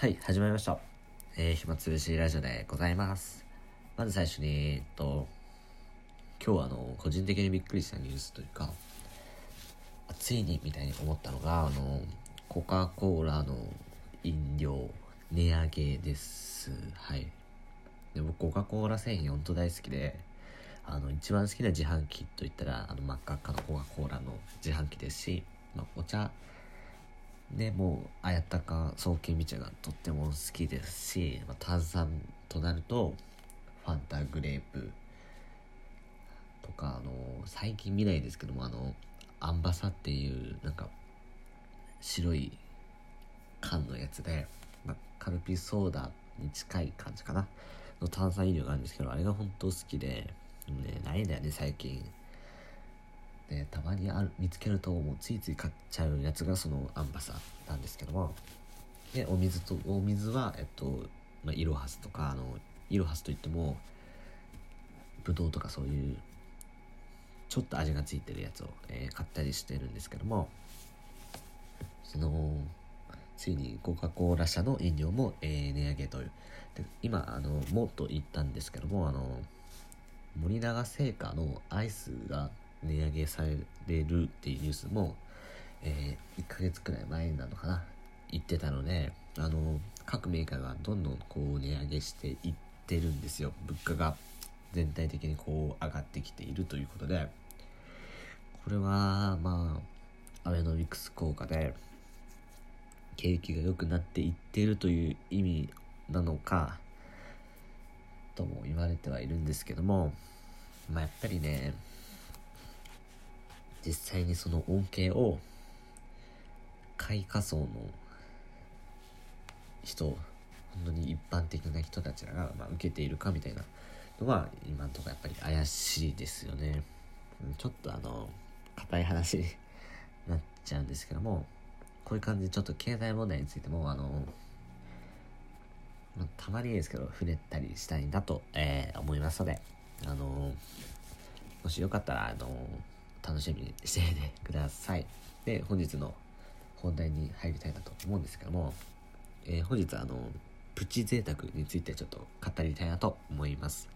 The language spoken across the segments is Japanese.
はい、始まりました。暇つぶしラジオでございます。まず最初に、今日は個人的にびっくりしたニュースというか、ついにみたいに思ったのが、コカ・コーラの飲料値上げです。はい。で、僕、コカ・コーラ製品ほんと大好きで、一番好きな自販機といったら、真っ赤っかのコカ・コーラの自販機ですし、まあ、お茶、ね、もう綾鷹爽健美茶がとっても好きですし、まあ、炭酸となるとファンタグレープとか、最近見ないですけども、アンバサっていうなんか白い缶のやつで、まあ、カルピスソーダに近い感じかなの炭酸飲料があるんですけど、あれが本当好きで、ね、ないんだよね最近。でたまに見つけるともうついつい買っちゃうやつがそのアンバサなんですけども、でお水はイロハスとか、イロハスといってもブドウとかそういうちょっと味がついてるやつを、買ったりしてるんですけども、ついにコカ・コーラ社の飲料も、値上げというで、今もっと言ったんですけども、森永製菓のアイスが値上げされるっていうニュースも、1ヶ月くらい前なのかな言ってたので、各メーカーがどんどんこう値上げしていってるんですよ。物価が全体的にこう上がってきているということで、これはまあアベノミクス効果で景気が良くなっていってるという意味なのかとも言われてはいるんですけども、まあやっぱりね、実際にその恩恵を開花層の人、本当に一般的な人たちらが、まあ、受けているかみたいなのは今のところやっぱり怪しいですよね。ちょっと硬い話になっちゃうんですけども、こういう感じでちょっと経済問題についてもたまにですけど触れたりしたいなと、思いますので、もしよかったら楽しみにしてください。で、本日の本題に入りたいなと思うんですけども、本日はプチ贅沢についてちょっと語りたいなと思います。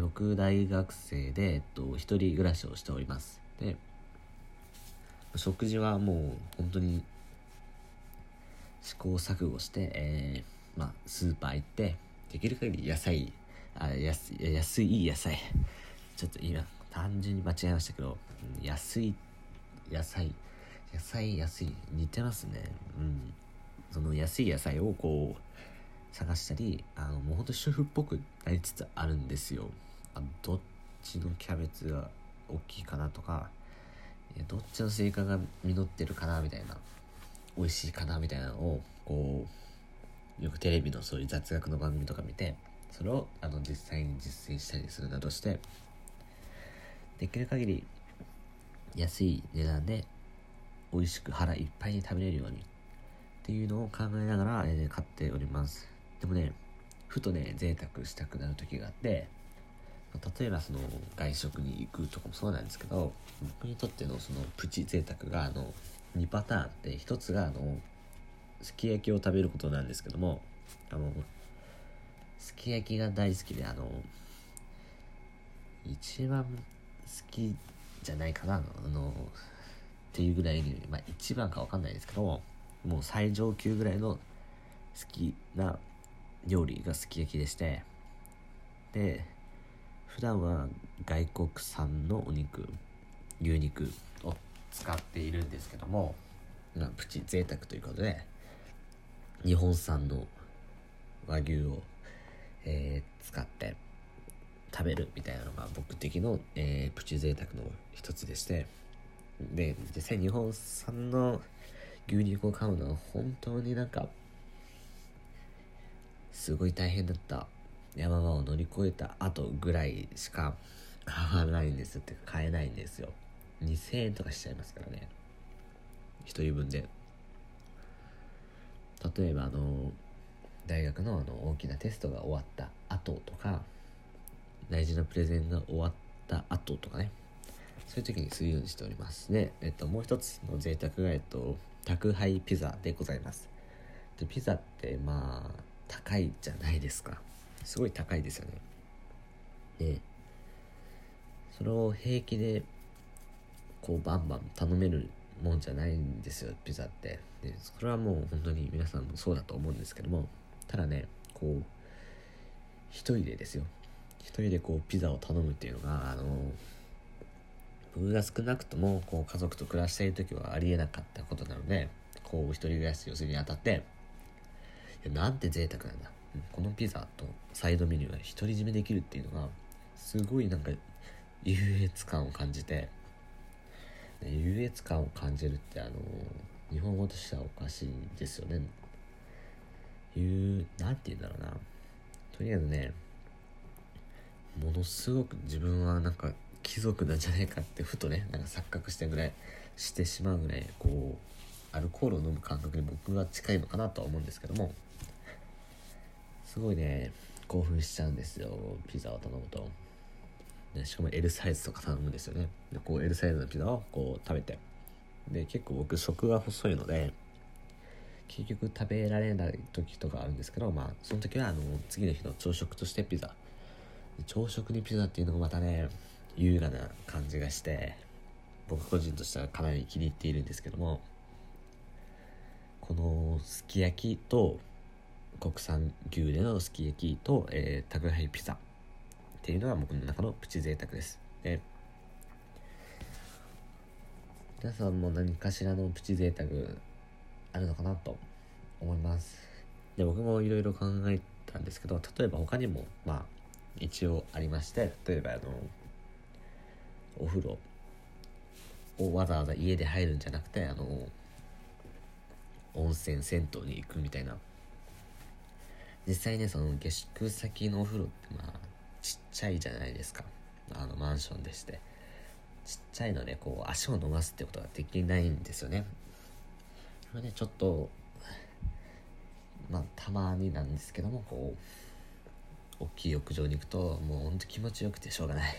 僕大学生で、一人暮らしをしております。で、食事はもう本当に試行錯誤して、スーパー行ってできる限り安い野菜ちょっと今単純に間違えましたけど、安い似てますね。うん、その安い野菜をこう探したり、もうほんと主婦っぽくなりつつあるんですよ。どっちのキャベツが大きいかなとか、どっちのスイカが実ってるかなみたいな、美味しいかなみたいなのをこうよくテレビのそういう雑学の番組とか見て、それを実際に実践したりするなどして、できる限り安い値段で美味しく腹いっぱいに食べれるようにっていうのを考えながら、買っております。でもね、ふとね贅沢したくなる時があって、例えばその外食に行くとかもそうなんですけど、僕にとってのそのプチ贅沢が2パターンで、1つがすき焼きを食べることなんですけども、すき焼きが大好きで、一番好きじゃないかなっていうぐらいに、まあ一番か分かんないですけども、もう最上級ぐらいの好きな料理がすき焼きでして、で普段は外国産のお肉、牛肉を使っているんですけども、プチ贅沢ということで日本産の和牛を、使って食べるみたいなのが僕的の、プチ贅沢の一つでして、で実際日本産の牛肉を買うのは本当になんかすごい大変だった、山場を乗り越えた後ぐらいしか買えないんですよ。2000円とかしちゃいますからね、一人分で。例えば大学の大きなテストが終わった後とか、大事なプレゼンが終わった後とかね、そういう時にするようにしております。で、もう一つの贅沢が、宅配ピザでございます。でピザってまあ高いじゃないですか。すごい高いですよね。でそれを平気でこうバンバン頼めるもんじゃないんですよ、ピザって。でそれはもう本当に皆さんもそうだと思うんですけども、ただね、こう一人でですよ、一人でこうピザを頼むっていうのが僕が少なくともこう家族と暮らしている時はありえなかったことなので、こう一人暮らしをするにあたって、いやなんて贅沢なんだ、このピザとサイドメニューが独り占めできるっていうのがすごいなんか優越感を感じて、優越感を感じるって日本語としてはおかしいんですよね。なんて言うんだろうな、とりあえずね、ものすごく自分はなんか貴族なんじゃないかってふとね、なんか錯覚してぐらいしてしまうぐらい、こうアルコールを飲む感覚に僕は近いのかなとは思うんですけども、すごいね興奮しちゃうんですよ、ピザを頼むと。でしかも L サイズとか頼むんですよね。でこう L サイズのピザをこう食べて、で結構僕食が細いので結局食べられない時とかあるんですけど、まあその時は次の日の朝食としてピザ、朝食にピザっていうのがまたね優雅な感じがして、僕個人としてはかなり気に入っているんですけども、このすき焼きと国産牛でのすき焼きと、宅配ピザっていうのが僕の中のプチ贅沢です。で皆さんも何かしらのプチ贅沢あるのかなと思います。で僕もいろいろ考えたんですけど、例えば他にもまあ一応ありまして、例えばお風呂をわざわざ家で入るんじゃなくて温泉銭湯に行くみたいな。実際ね、その下宿先のお風呂ってまあちっちゃいじゃないですか、マンションでして、ちっちゃいのでこう足を伸ばすってことができないんですよね。それでちょっとまあたまになんですけども、こう大きい浴場に行くともうほんと気持ちよくてしょうがない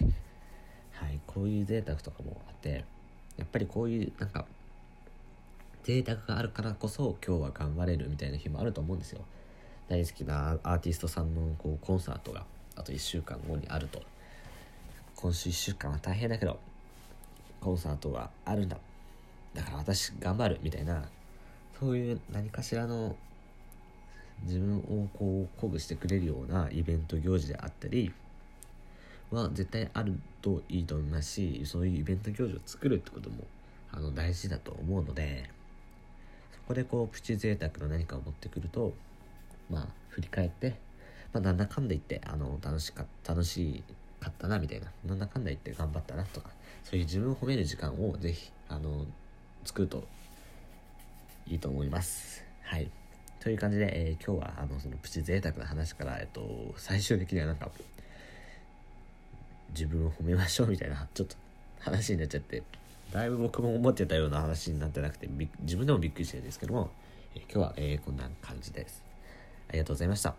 はい、こういう贅沢とかもあって、やっぱりこういうなんか贅沢があるからこそ今日は頑張れるみたいな日もあると思うんですよ。大好きなアーティストさんのこうコンサートがあと1週間後にあると、今週1週間は大変だけどコンサートがあるんだ、だから私頑張るみたいな、そういう何かしらの自分をこう鼓舞してくれるようなイベント行事であったりは絶対あるといいと思いますし、そういうイベント行事を作るってことも大事だと思うので、そこでこうプチ贅沢の何かを持ってくると、まあ振り返って、まあ、なんだかんだ言って楽しかったなみたいな、なんだかんだ言って頑張ったなとか、そういう自分を褒める時間をぜひ作るといいと思います。はい、という感じで、今日はそのプチ贅沢の話から、最終的にはなんか自分を褒めましょうみたいなちょっと話になっちゃって、だいぶ僕も思ってたような話になってなくて、自分でもびっくりしてるんですけども、今日はこんな感じです。ありがとうございました。